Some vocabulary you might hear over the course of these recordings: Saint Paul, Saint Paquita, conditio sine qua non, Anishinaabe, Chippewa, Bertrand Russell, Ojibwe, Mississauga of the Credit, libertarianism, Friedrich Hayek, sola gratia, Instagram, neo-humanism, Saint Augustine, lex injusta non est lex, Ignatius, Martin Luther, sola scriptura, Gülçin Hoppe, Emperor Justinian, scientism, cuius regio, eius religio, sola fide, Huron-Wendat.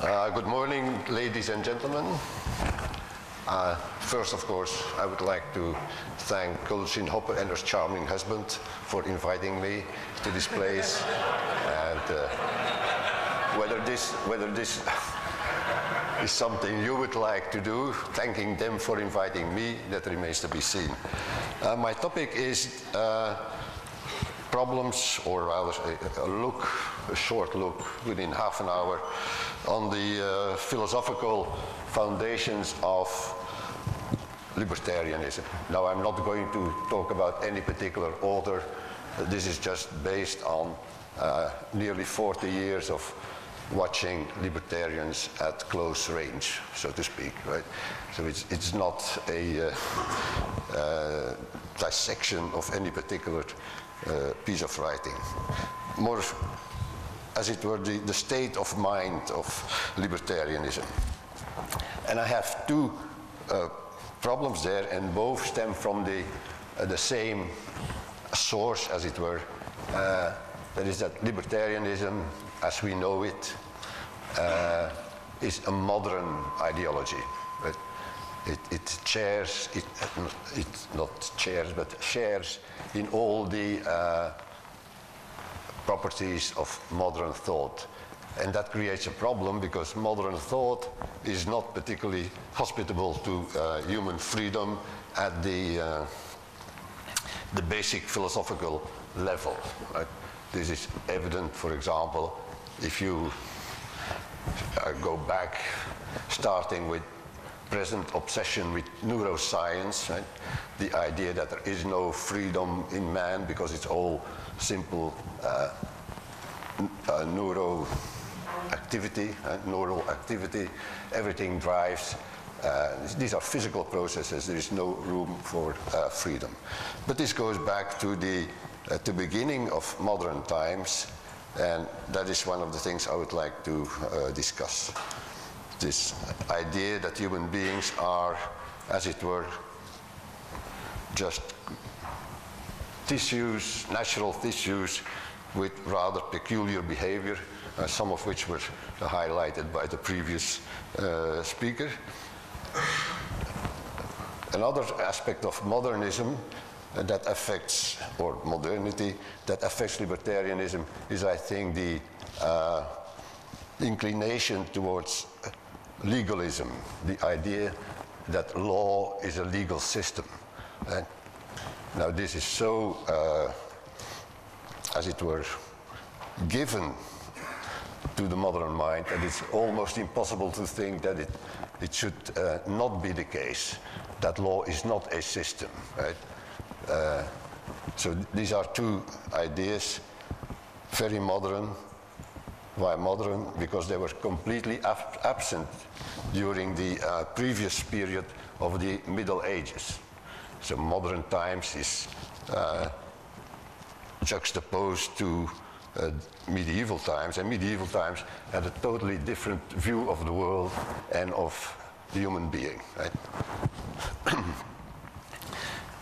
Good morning, ladies and gentlemen. First, of course, I would like to thank Gülçin Hoppe and her charming husband for inviting me to this place. And whether this is something you would like to do, thanking them for inviting me, that remains to be seen. My topic is problems, or rather a short look within half an hour on the philosophical foundations of libertarianism. Now, I'm not going to talk about any particular author. This is just based on nearly 40 years of watching libertarians at close range, so to speak, right? So it's not a dissection of any particular piece of writing. More, as it were, the state of mind of libertarianism. And I have two problems there, and both stem from the same source, as it were. That is that libertarianism, as we know it, is a modern ideology. Right? It shares in all the properties of modern thought. And that creates a problem because modern thought is not particularly hospitable to human freedom at the basic philosophical level. Right? This is evident, for example, if you go back, starting with present obsession with neuroscience, right? The idea that there is no freedom in man because it's all simple neural activity, everything drives. These are physical processes. There is no room for freedom. But this goes back to the beginning of modern times, and that is one of the things I would like to discuss. This idea that human beings are, as it were, just tissues, natural tissues, with rather peculiar behavior, some of which were highlighted by the previous speaker. Another aspect of modernism that affects, or modernity, that affects libertarianism is, I think, the inclination towards legalism, the idea that law is a legal system. And now this is so, as it were, given to the modern mind that it's almost impossible to think that it should not be the case, that law is not a system, right? So these are two ideas, very modern. Why modern? Because they were completely absent during the previous period of the Middle Ages. So modern times is juxtaposed to medieval times, and medieval times had a totally different view of the world and of the human being. Right?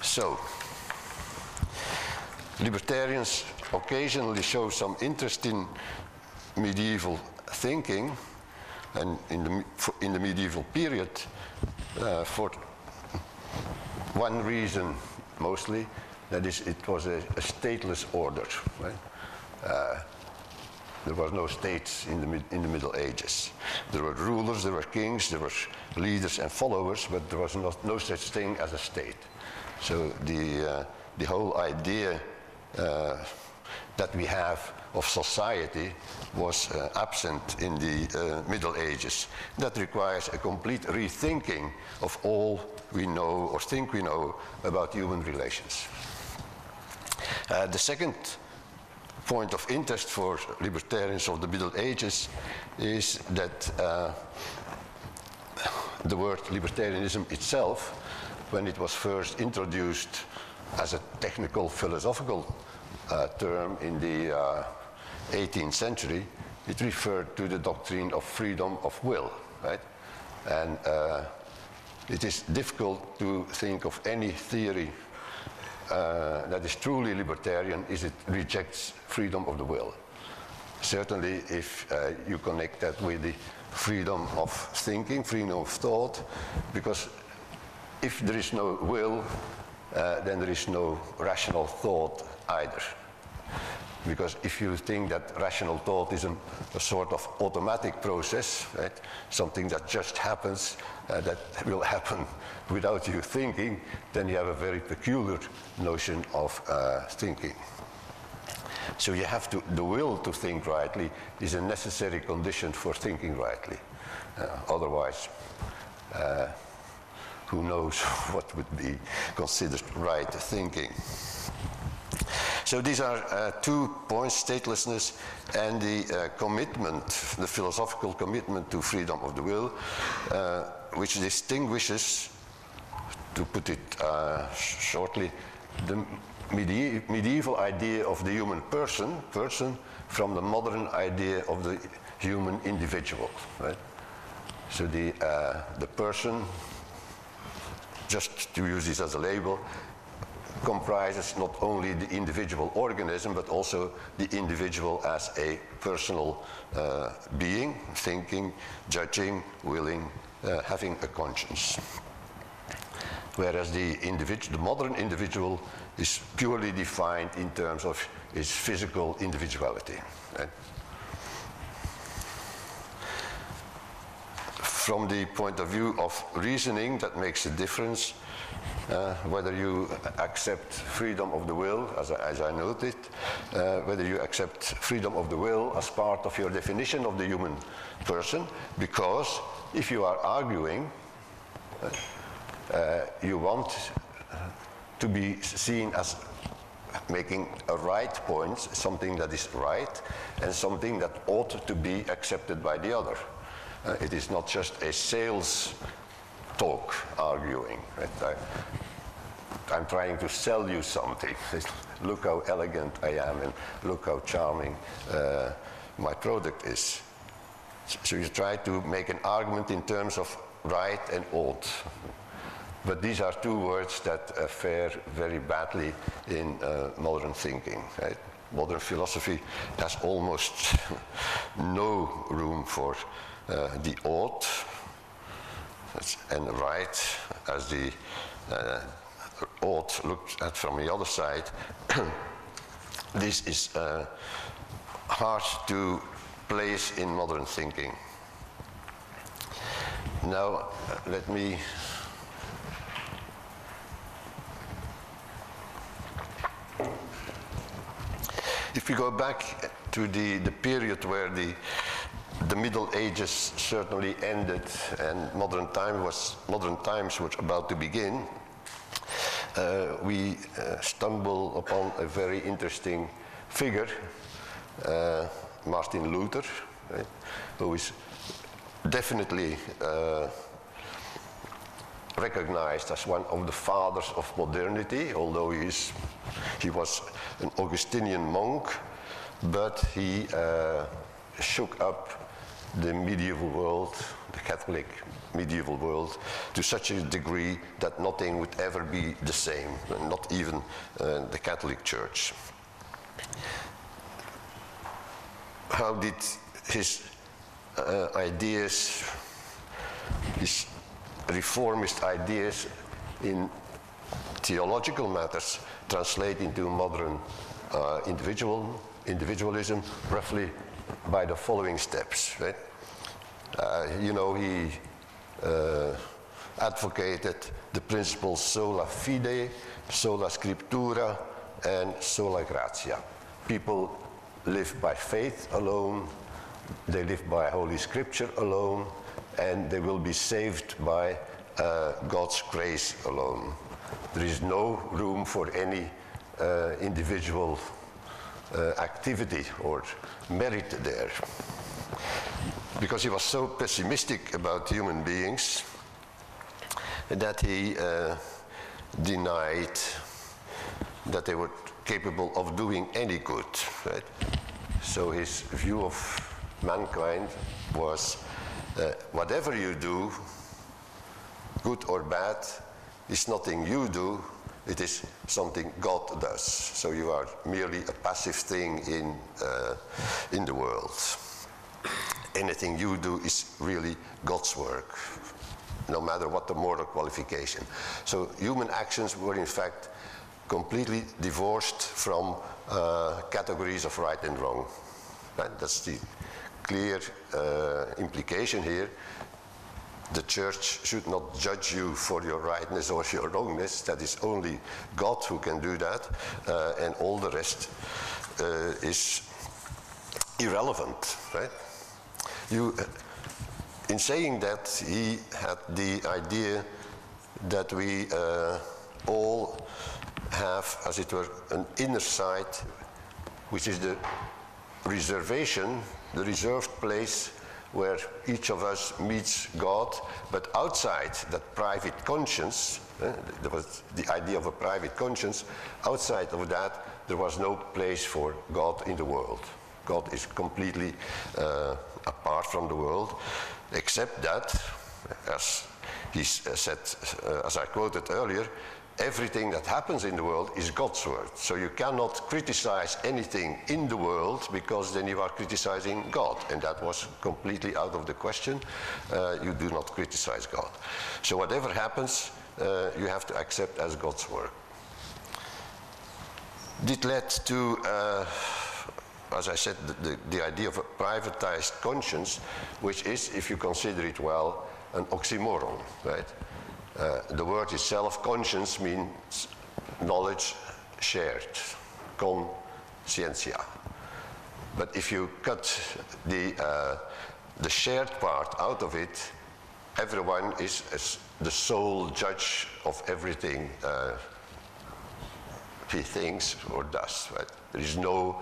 So, libertarians occasionally show some interest in medieval thinking, and in the medieval period, for one reason mostly, that is, it was a stateless order. Right? There was no states in the Middle Ages. There were rulers, there were kings, there were leaders and followers, but there was no such thing as a state. So the whole idea that we have of society was absent in the Middle Ages. That requires a complete rethinking of all we know or think we know about human relations. The second point of interest for libertarians of the Middle Ages is that the word libertarianism itself, when it was first introduced as a technical philosophical term in the 18th century, it referred to the doctrine of freedom of will, right? And it is difficult to think of any theory that is truly libertarian if it rejects freedom of the will. certainly if you connect that with the freedom of thinking, freedom of thought, because if there is no will, then there is no rational thought either. Because if you think that rational thought is a sort of automatic process, right? Something that just happens, that will happen without you thinking, then you have a very peculiar notion of thinking. So you have to, the will to think rightly is a necessary condition for thinking rightly. Otherwise, who knows what would be considered right thinking. So these are 2 points, statelessness and the commitment, the philosophical commitment to freedom of the will, which distinguishes, to put it shortly, the medieval idea of the human person from the modern idea of the human individual. Right? So the person, just to use this as a label, comprises not only the individual organism, but also the individual as a personal being, thinking, judging, willing, having a conscience. Whereas the modern individual is purely defined in terms of his physical individuality. Right? From the point of view of reasoning, that makes a difference. Whether you accept freedom of the will, as I noted, whether you accept freedom of the will as part of your definition of the human person, because if you are arguing, you want to be seen as making a right point, something that is right, and something that ought to be accepted by the other. It is not just a sales talk, arguing. Right? I'm trying to sell you something. Look how elegant I am and look how charming my product is. So you try to make an argument in terms of right and ought. But these are two words that fare very badly in modern thinking. Right? Modern philosophy has almost no room for the ought and right, as the ought looked at from the other side. This is hard to place in modern thinking. Now, let me if we go back to the period where the Middle Ages certainly ended, and modern times were about to begin, we stumble upon a very interesting figure, Martin Luther, right, who is definitely recognized as one of the fathers of modernity, although he was an Augustinian monk, but he shook up the medieval world, the Catholic medieval world, to such a degree that nothing would ever be the same, not even the Catholic Church. How did his ideas, his reformist ideas in theological matters, translate into modern individualism? Roughly by the following steps. Right? He advocated the principles sola fide, sola scriptura, and sola gratia. People live by faith alone, they live by Holy Scripture alone, and they will be saved by God's grace alone. There is no room for any individual activity or merit there. Because he was so pessimistic about human beings that he denied that they were capable of doing any good. Right? So his view of mankind was whatever you do, good or bad, is nothing you do, It is something God does. So you are merely a passive thing in the world. Anything you do is really God's work, no matter what the moral qualification. So human actions were in fact completely divorced from categories of right and wrong. And that's the clear implication here. The church should not judge you for your rightness or your wrongness. That is only God who can do that, and all the rest is irrelevant, right? In saying that, he had the idea that we all have, as it were, an inner side, which is the reservation, the reserved place where each of us meets God, but outside that private conscience, there was the idea of a private conscience, outside of that there was no place for God in the world. God is completely apart from the world, except that, as he said, as I quoted earlier, everything that happens in the world is God's work. So you cannot criticize anything in the world, because then you are criticizing God, and that was completely out of the question. You do not criticize God. So whatever happens, you have to accept as God's work. This led to, as I said, the idea of a privatized conscience, which is, if you consider it well, an oxymoron, right? The word itself, conscience, means knowledge shared, conscientia. But if you cut the shared part out of it, everyone is the sole judge of everything he thinks or does, right? There is no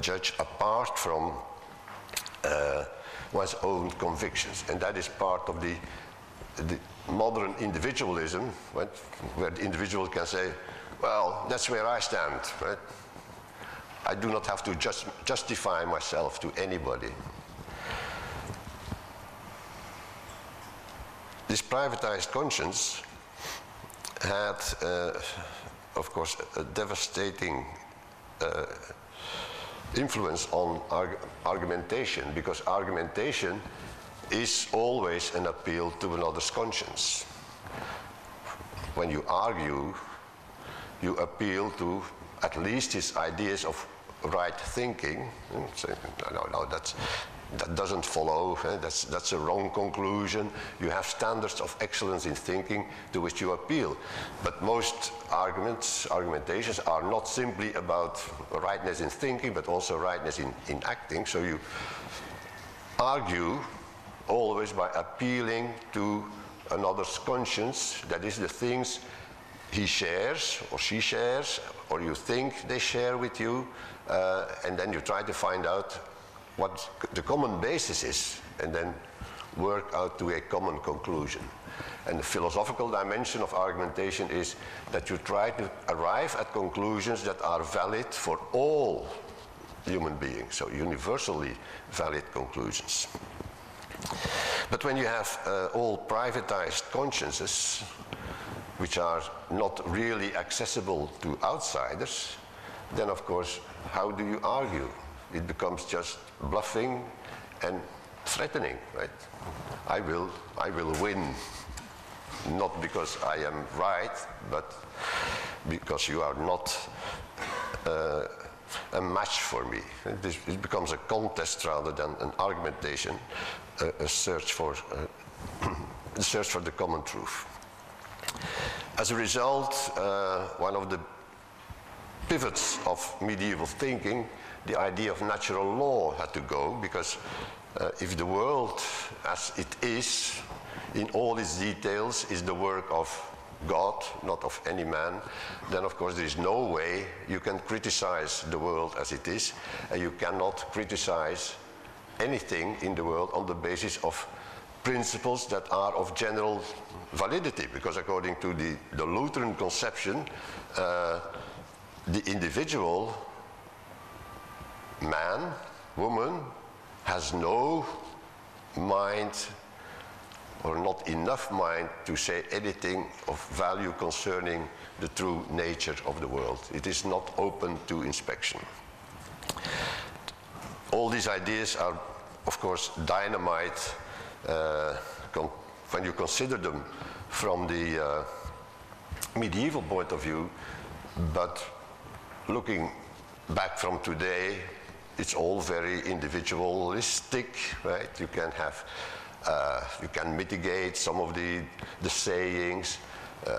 judge apart from one's own convictions, and that is part of the modern individualism, right? Where the individual can say, well, that's where I stand, right? I do not have to justify myself to anybody. This privatized conscience had, of course, a devastating influence on argumentation, because argumentation is always an appeal to another's conscience. When you argue, you appeal to at least his ideas of right thinking. And say, no, no, that doesn't follow, eh? That's a wrong conclusion. You have standards of excellence in thinking to which you appeal. But most argumentations are not simply about rightness in thinking, but also rightness in acting. So you argue always by appealing to another's conscience, that is, the things he shares or she shares, or you think they share with you, and then you try to find out what the common basis is, and then work out to a common conclusion. And the philosophical dimension of argumentation is that you try to arrive at conclusions that are valid for all human beings, so universally valid conclusions. But when you have all privatized consciences, which are not really accessible to outsiders, then of course, how do you argue? It becomes just bluffing and threatening, right? I will win, not because I am right, but because you are not a match for me. It becomes a contest rather than an argumentation, a search for the search for the common truth. As a result, one of the pivots of medieval thinking, the idea of natural law, had to go, because if the world as it is, in all its details, is the work of God, not of any man, then of course there is no way you can criticize the world as it is, and you cannot criticize anything in the world on the basis of principles that are of general validity, because according to the Lutheran conception, the individual, man, woman, has no mind or not enough mind to say anything of value concerning the true nature of the world. It is not open to inspection. All these ideas are, of course, dynamite when you consider them from the medieval point of view, but looking back from today, it's all very individualistic, right? You can have, you can mitigate some of the sayings,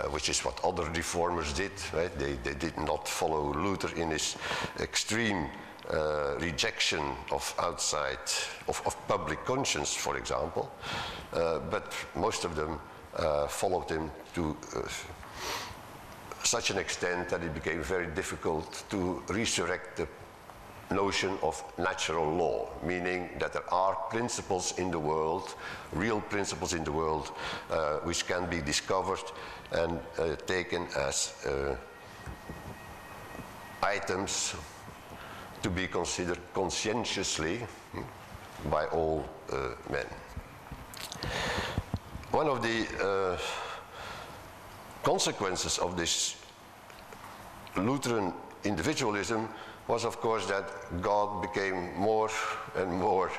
which is what other reformers did, right? They did not follow Luther in his extreme rejection of outside, of public conscience, for example, but most of them followed him to such an extent that it became very difficult to resurrect the notion of natural law, meaning that there are principles in the world, real principles in the world, which can be discovered and taken as items to be considered conscientiously by all men. One of the consequences of this Lutheran individualism was, of course, that God became more and more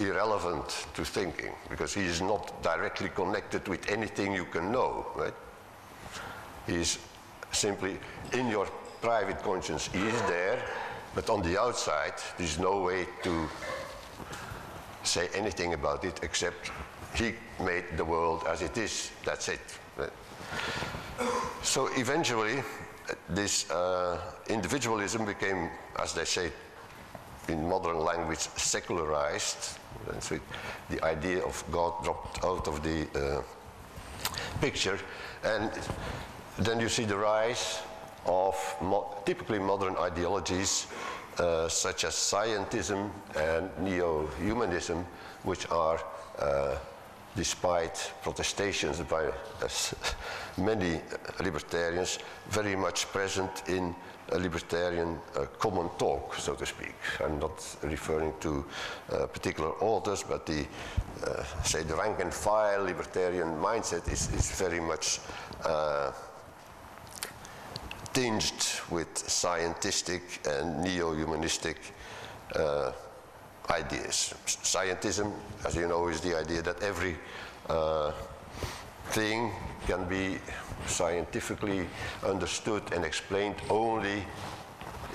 irrelevant to thinking, because he is not directly connected with anything you can know, right? He is simply in your private conscience. He is there, but on the outside, there's no way to say anything about it except he made the world as it is. That's it. Right? So eventually, this individualism became, as they say in modern language, secularized. And so the idea of God dropped out of the picture. And then you see the rise of typically modern ideologies such as scientism and neo-humanism, which are, despite protestations by many libertarians, very much present in a libertarian common talk, so to speak. I'm not referring to particular authors, but the, say, the rank and file libertarian mindset is very much tinged with scientistic and neo-humanistic ideas. Scientism, as you know, is the idea that every thing can be scientifically understood and explained only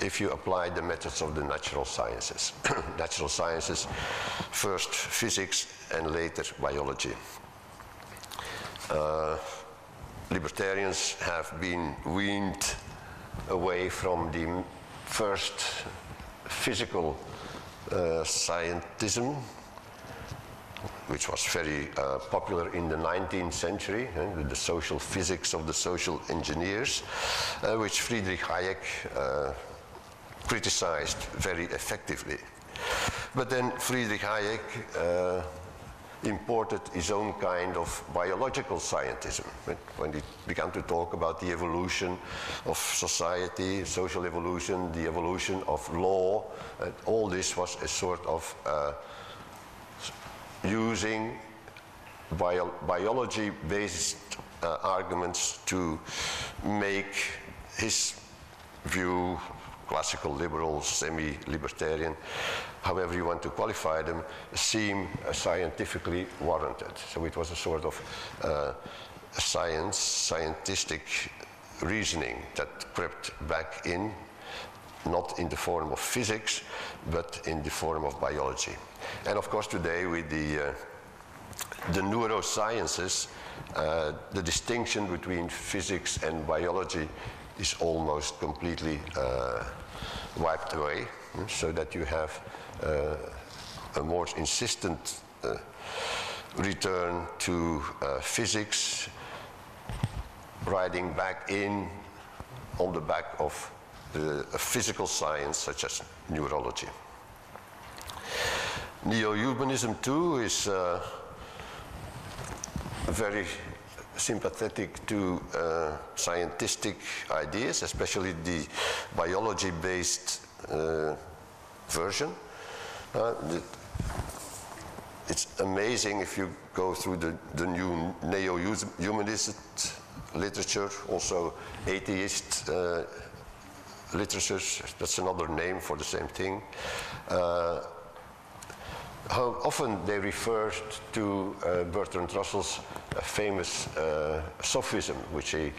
if you apply the methods of the natural sciences. Natural sciences, first physics and later biology. Libertarians have been weaned away from the first physical scientism, which was very popular in the 19th century, with the social physics of the social engineers, which Friedrich Hayek criticized very effectively. But then Friedrich Hayek imported his own kind of biological scientism, right? When he began to talk about the evolution of society, social evolution, the evolution of law, and all this was a sort of using biology-based arguments to make his view, classical liberal, semi-libertarian, however you want to qualify them, seem scientifically warranted. So it was a sort of scientistic reasoning that crept back in, not in the form of physics, but in the form of biology. And of course today with the neurosciences, the distinction between physics and biology is almost completely wiped away, so that you have a more insistent return to physics, riding back in on the back of a physical science such as neurology. Neo-humanism too is very sympathetic to scientistic ideas, especially the biology-based version. It's amazing if you go through the new neo-humanist literature, also atheist literature, that's another name for the same thing. How often they refer to Bertrand Russell's famous sophism, which he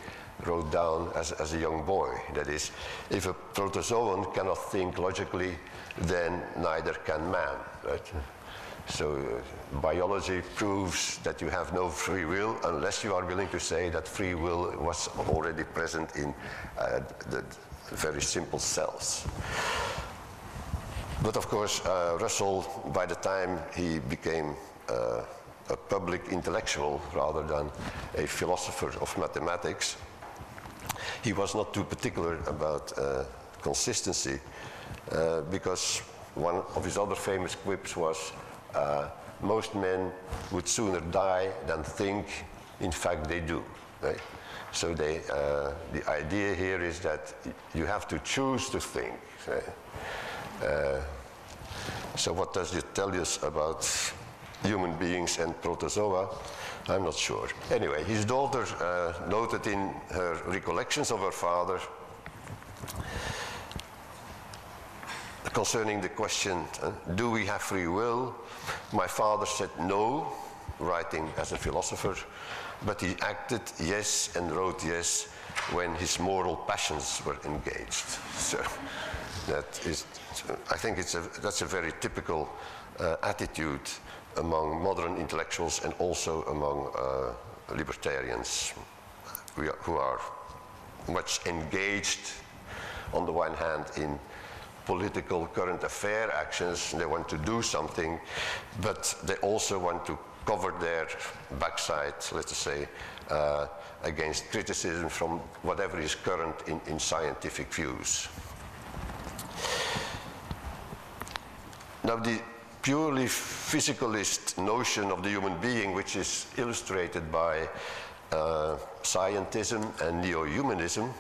wrote down as a young boy. That is, if a protozoan cannot think logically, then neither can man. Right? So biology proves that you have no free will unless you are willing to say that free will was already present in the very simple cells. But of course, Russell, by the time he became a public intellectual rather than a philosopher of mathematics, he was not too particular about consistency, because one of his other famous quips was, most men would sooner die than think. In fact, they do. Right? So they, the idea here is that you have to choose to think. Right? So what does it tell us about human beings and protozoa? I'm not sure. Anyway, his daughter noted in her recollections of her father concerning the question, do we have free will? My father said no, writing as a philosopher, but he acted yes and wrote yes when his moral passions were engaged. So that is, I think it's that's a very typical attitude among modern intellectuals and also among libertarians who are much engaged on the one hand in political current affair actions. They want to do something, but they also want to cover their backside, let's say, against criticism from whatever is current in scientific views. Now, the purely physicalist notion of the human being, which is illustrated by scientism and neo-humanism,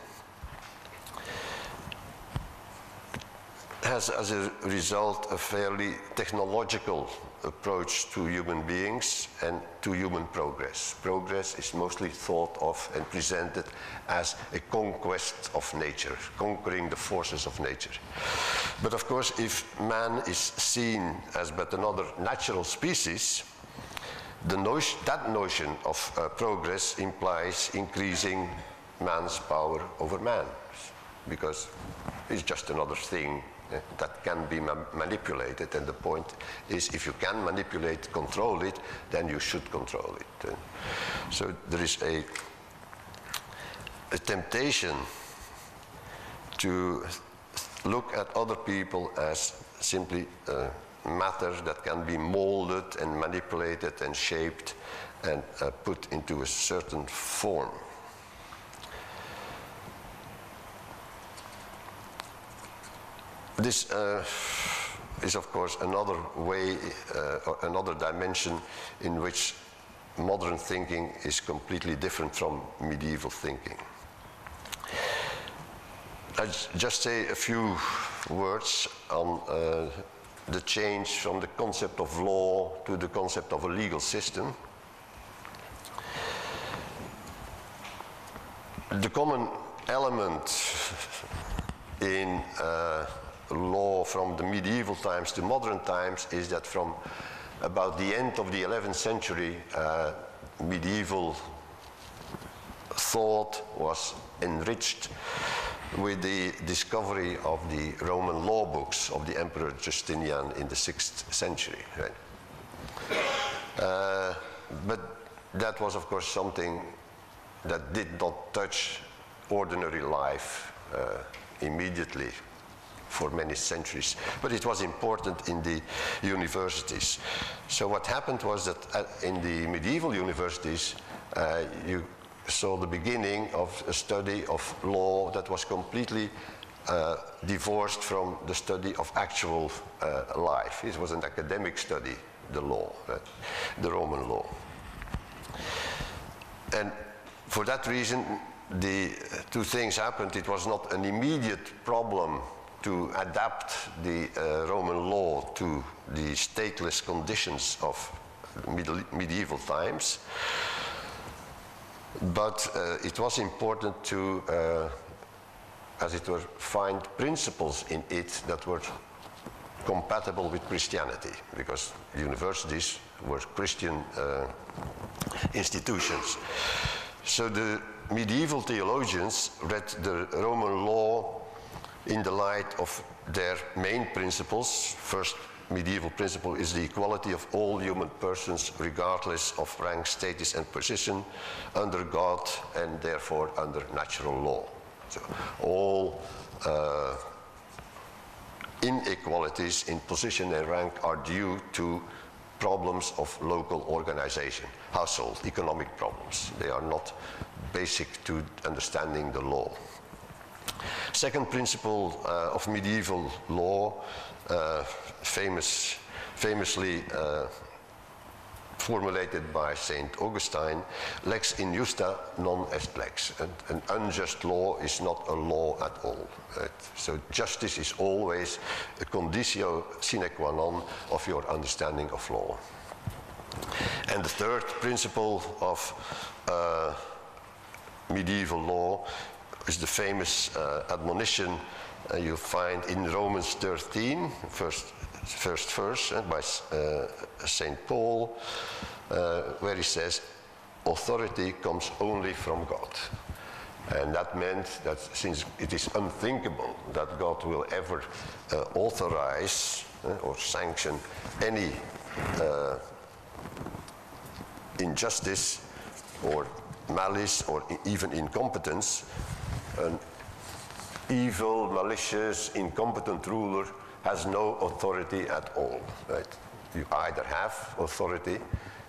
has as a result a fairly technological approach to human beings and to human progress. Progress is mostly thought of and presented as a conquest of nature, conquering the forces of nature. But of course, if man is seen as but another natural species, that notion of progress implies increasing man's power over man, because it's just another thing that can be manipulated, and the point is, if you can manipulate, control it, then you should control it. So there is a temptation to look at other people as simply matter that can be molded and manipulated and shaped and put into a certain form. This is, of course, another way, another dimension in which modern thinking is completely different from medieval thinking. I'll just say a few words on the change from the concept of law to the concept of a legal system. The common element in law from the medieval times to modern times is that from about the end of the 11th century, medieval thought was enriched with the discovery of the Roman law books of the Emperor Justinian in the 6th century. Right? But that was, of course, something that did not touch ordinary life immediately for many centuries, but it was important in the universities. So what happened was that in the medieval universities, you saw the beginning of a study of law that was completely divorced from the study of actual life. It was an academic study, the law, right? The Roman law. And for that reason, the two things happened. It was not an immediate problem to adapt the Roman law to the stateless conditions of medieval times. But it was important to, as it were, find principles in it that were compatible with Christianity, because universities were Christian institutions. So the medieval theologians read the Roman law in the light of their main principles. First medieval principle is the equality of all human persons, regardless of rank, status, and position, under God and therefore under natural law. So all inequalities in position and rank are due to problems of local organization, household, economic problems. They are not basic to understanding the law. Second principle of medieval law, famously formulated by Saint Augustine, lex injusta non est lex. An unjust law is not a law at all. Right? So justice is always a conditio sine qua non of your understanding of law. And the third principle of medieval law is the famous admonition you find in Romans 13, first verse, by Saint Paul, where he says, authority comes only from God. And that meant that since it is unthinkable that God will ever authorize or sanction any injustice or malice or even incompetence, an evil, malicious, incompetent ruler has no authority at all, right? You either have authority,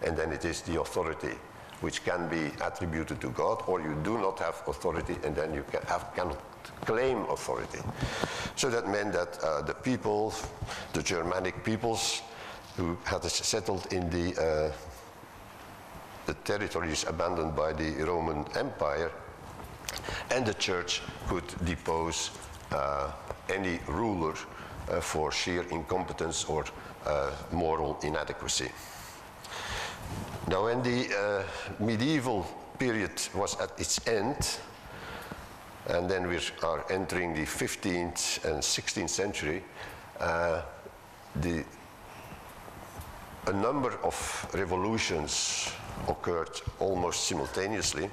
and then it is the authority which can be attributed to God, or you do not have authority, and then you cannot claim authority. So that meant that the Germanic peoples who had settled in the territories abandoned by the Roman Empire, and the church could depose any ruler for sheer incompetence or moral inadequacy. Now, when the medieval period was at its end, and then we are entering the 15th and 16th century, a number of revolutions occurred almost simultaneously.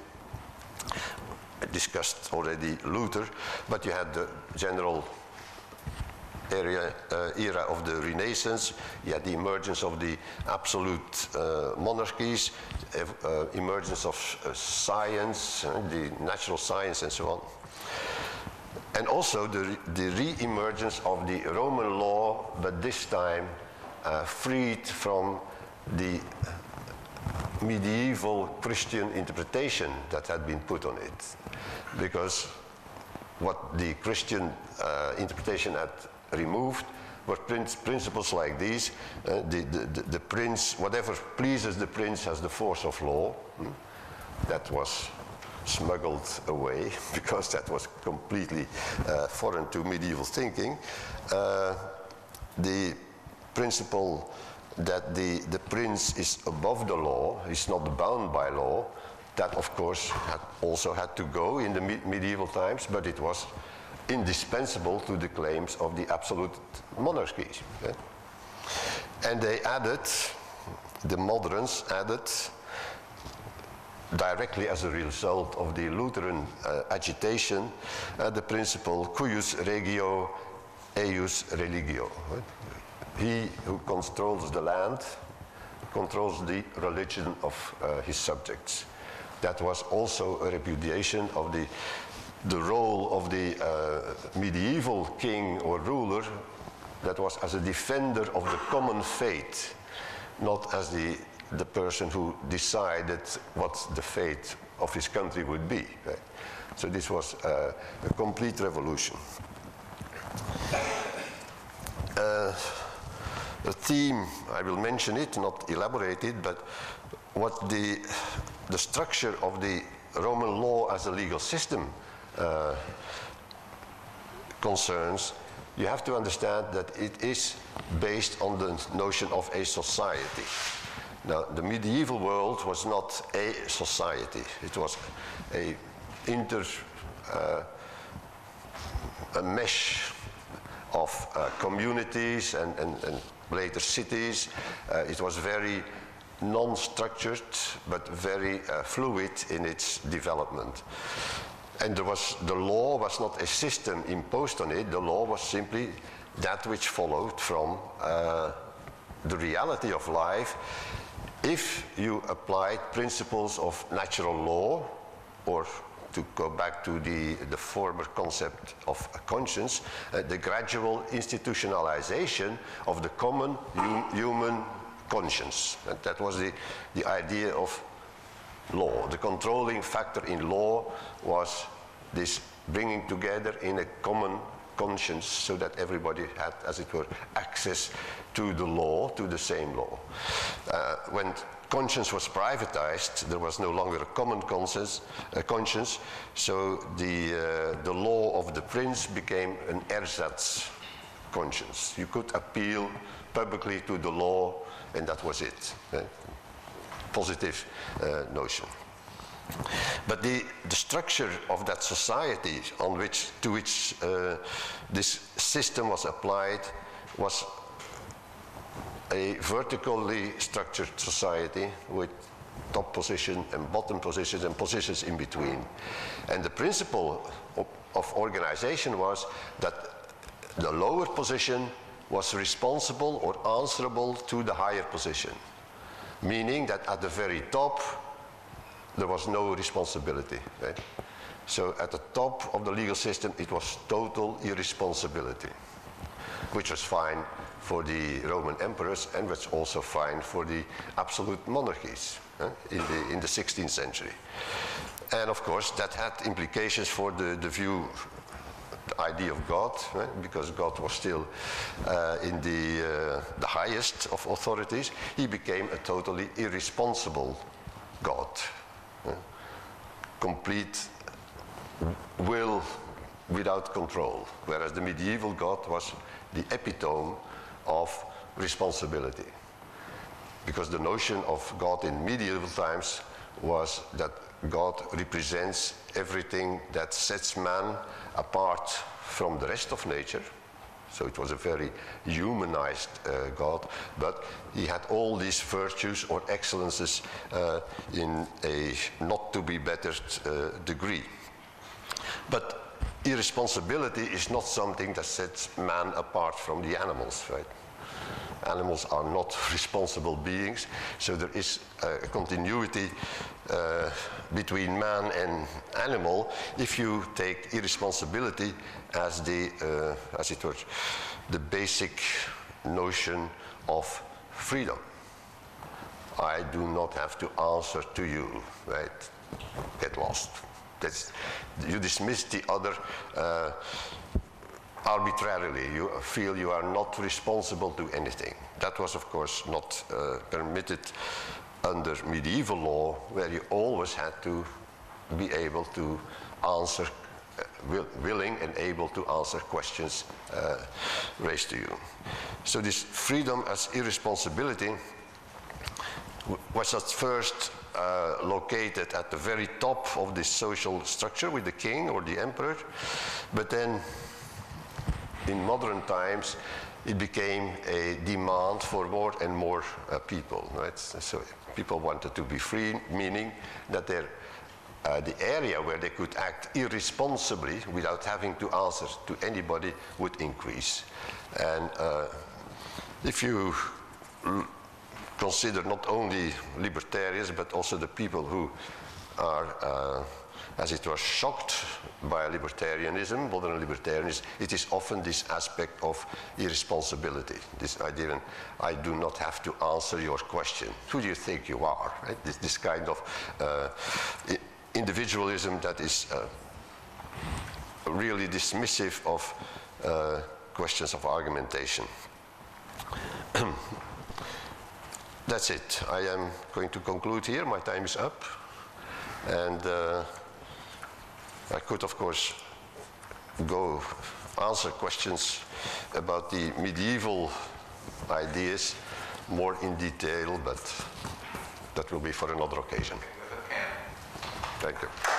I discussed already Luther, but you had the general era of the Renaissance, you had the emergence of the absolute monarchies, emergence of science, the natural science and so on. And also the re-emergence of the Roman law, but this time freed from the medieval Christian interpretation that had been put on it. Because what the Christian interpretation had removed were principles like these. The prince, whatever pleases the prince has the force of law. That was smuggled away because that was completely foreign to medieval thinking. The principle that the prince is above the law, is not bound by law, that of course also had to go in the medieval times, but it was indispensable to the claims of the absolute monarchies. Okay? And the moderns added, directly as a result of the Lutheran agitation, the principle cuius regio, eius religio. Right? He who controls the land controls the religion of his subjects. That was also a repudiation of the role of the medieval king or ruler, that was as a defender of the common faith, not as the person who decided what the fate of his country would be. Right? So this was a complete revolution. The theme, I will mention it, not elaborate it, but what the structure of the Roman law as a legal system concerns you have to understand that it is based on the notion of a society. Now, the medieval world was not a society. It was a mesh of communities and later cities. It was very non-structured, but very fluid in its development. And there was, the law was not a system imposed on it. The law was simply that which followed from the reality of life. If you applied principles of natural law, or to go back to the former concept of conscience, the gradual institutionalization of the common human conscience. And that was the idea of law. The controlling factor in law was this bringing together in a common conscience so that everybody had, as it were, access to the law, to the same law. When conscience was privatized, there was no longer a common conscience, so the law of the prince became an ersatz conscience. You could appeal publicly to the law, and that was it. Positive notion. But the structure of that society on which, to which this system was applied was a vertically structured society with top position and bottom positions and positions in between. And the principle of organization was that the lower position was responsible or answerable to the higher position, meaning that at the very top there was no responsibility, right? So at the top of the legal system it was total irresponsibility, which was fine for the Roman emperors and was also fine for the absolute monarchies in the 16th century. And of course that had implications for the idea of God, right? Because God was still in the highest of authorities. He became a totally irresponsible God. Complete will without control, whereas the medieval God was the epitome of responsibility. Because the notion of God in medieval times was that God represents everything that sets man apart from the rest of nature. So it was a very humanized God, but he had all these virtues or excellences in a not-to-be-bettered degree. But irresponsibility is not something that sets man apart from the animals, right? Animals are not responsible beings, so there is a continuity between man and animal if you take irresponsibility as the, as it were, the basic notion of freedom. I do not have to answer to you, right? Get lost. That's, you dismiss the other arbitrarily. You feel you are not responsible to anything. That was, of course, not permitted under medieval law, where you always had to be able to answer, willing and able to answer questions raised to you. So this freedom as irresponsibility was at first located at the very top of this social structure with the king or the emperor, but then in modern times, it became a demand for more and more people, right? So people wanted to be free, meaning that the area where they could act irresponsibly without having to answer to anybody would increase. And if you consider not only libertarians, but also the people who are as it was shocked by libertarianism, modern libertarianism, it is often this aspect of irresponsibility, this idea that I do not have to answer your question. Who do you think you are? Right? This kind of individualism that is really dismissive of questions of argumentation. That's it. I am going to conclude here. My time is up. And I could, of course, go answer questions about the medieval ideas more in detail, but that will be for another occasion. Thank you.